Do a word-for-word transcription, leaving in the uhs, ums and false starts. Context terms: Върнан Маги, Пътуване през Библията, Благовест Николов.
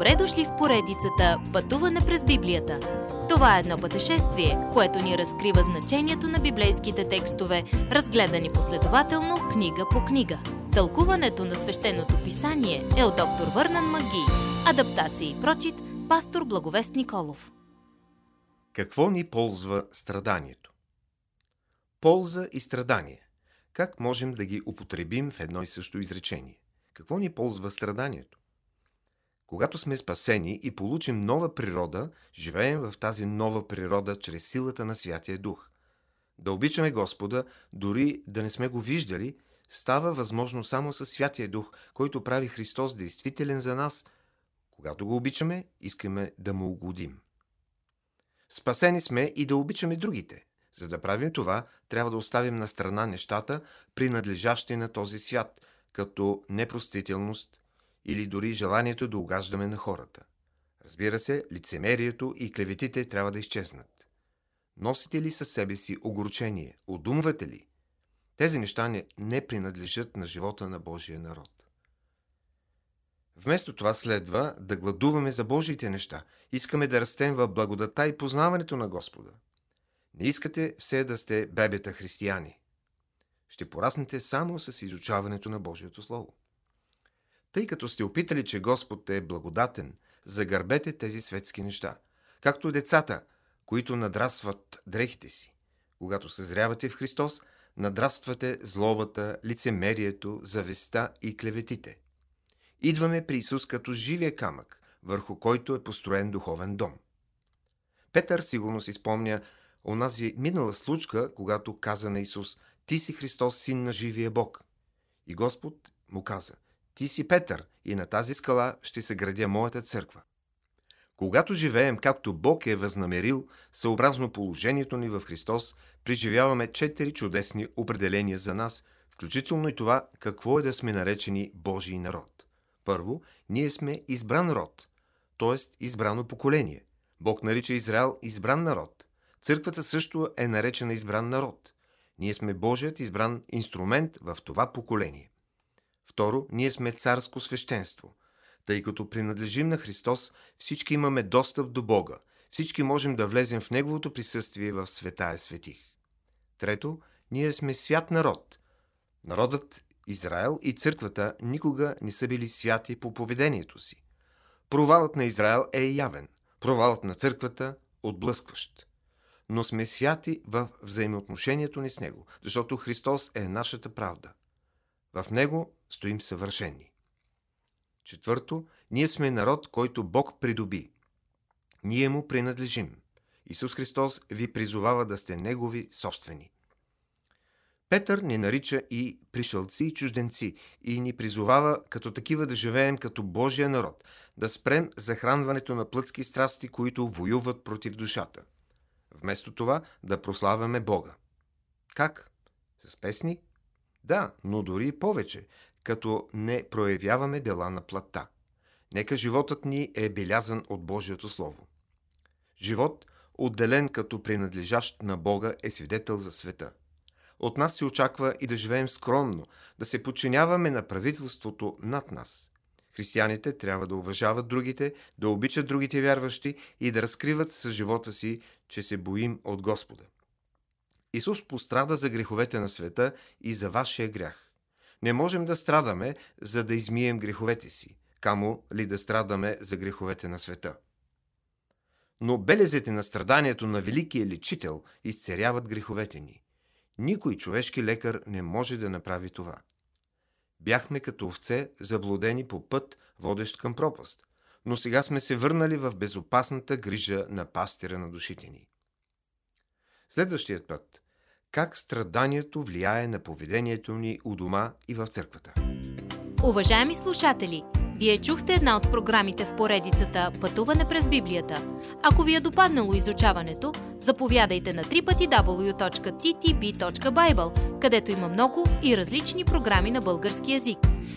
Добре дошли в поредицата Пътуване през Библията. Това е едно пътешествие, което ни разкрива значението на библейските текстове, разгледани последователно книга по книга. Тълкуването на свещеното писание е от доктор Върнан Маги. Адаптация и прочит, пастор Благовест Николов. Какво ни ползва страданието? Полза и страдание. Как можем да ги употребим в едно и също изречение? Какво ни ползва страданието? Когато сме спасени и получим нова природа, живеем в тази нова природа чрез силата на Святия Дух. Да обичаме Господа, дори да не сме го виждали, става възможно само със Святия Дух, който прави Христос действителен за нас. Когато го обичаме, искаме да му угодим. Спасени сме и да обичаме другите. За да правим това, трябва да оставим на страна нещата, принадлежащи на този свят, като непростителност или дори желанието да угаждаме на хората. Разбира се, лицемерието и клеветите трябва да изчезнат. Носите ли със себе си огорчение? Одумвате ли? Тези неща не, не принадлежат на живота на Божия народ. Вместо това следва да гладуваме за Божиите неща. Искаме да растем в благодата и познаването на Господа. Не искате все да сте бебета християни. Ще пораснете само с изучаването на Божието Слово. Тъй като сте опитали, че Господ е благодатен, загърбете тези светски неща, както децата, които надрасват дрехите си. Когато съзрявате в Христос, надраствате злобата, лицемерието, завистта и клеветите. Идваме при Исус като живия камък, върху който е построен духовен дом. Петър сигурно си спомня онази минала случка, когато каза на Исус: «Ти си Христос, син на живия Бог». И Господ му каза: «Ти си Петър и на тази скала ще съградя моята църква». Когато живеем както Бог е възнамерил, съобразно положението ни в Христос, преживяваме четири чудесни определения за нас, включително и това какво е да сме наречени Божий народ. Първо, ние сме избран род, т.е. избрано поколение. Бог нарича Израел избран народ. Църквата също е наречена избран народ. Ние сме Божият избран инструмент в това поколение. Второ, ние сме царско свещенство. Тъй като принадлежим на Христос, всички имаме достъп до Бога. Всички можем да влезем в Неговото присъствие в Светая Светих. Трето, ние сме свят народ. Народът Израел и църквата никога не са били святи по поведението си. Провалът на Израел е явен, провалът на църквата – отблъскващ. Но сме святи в взаимоотношението ни с Него, защото Христос е нашата правда. В Него стоим съвършени. Четвърто, ние сме народ, който Бог придоби. Ние му принадлежим. Исус Христос ви призовава да сте Негови собствени. Петър ни нарича и пришълци и чужденци и ни призовава като такива да живеем като Божия народ, да спрем захранването на плътски страсти, които воюват против душата. Вместо това да прославяме Бога. Как? С песни? Да, но дори и повече, като не проявяваме дела на плътта. Нека животът ни е белязан от Божието Слово. Живот, отделен като принадлежащ на Бога, е свидетел за света. От нас се очаква и да живеем скромно, да се подчиняваме на правителството над нас. Християните трябва да уважават другите, да обичат другите вярващи и да разкриват със живота си, че се боим от Господа. Исус пострада за греховете на света и за вашия грях. Не можем да страдаме, за да измием греховете си, камо ли да страдаме за греховете на света. Но белезите на страданието на Великия Лечител изцеряват греховете ни. Никой човешки лекар не може да направи това. Бяхме като овце, заблудени по път, водещ към пропаст, но сега сме се върнали в безопасната грижа на пастира на душите ни. Следващият път. Как страданието влияе на поведението ни у дома и в църквата? Уважаеми слушатели, Вие чухте една от програмите в поредицата Пътуване през Библията. Ако ви е допаднало изучаването, заповядайте на дабъл ю дабъл ю дабъл ю точка ти ти би точка байбъл, където има много и различни програми на български език.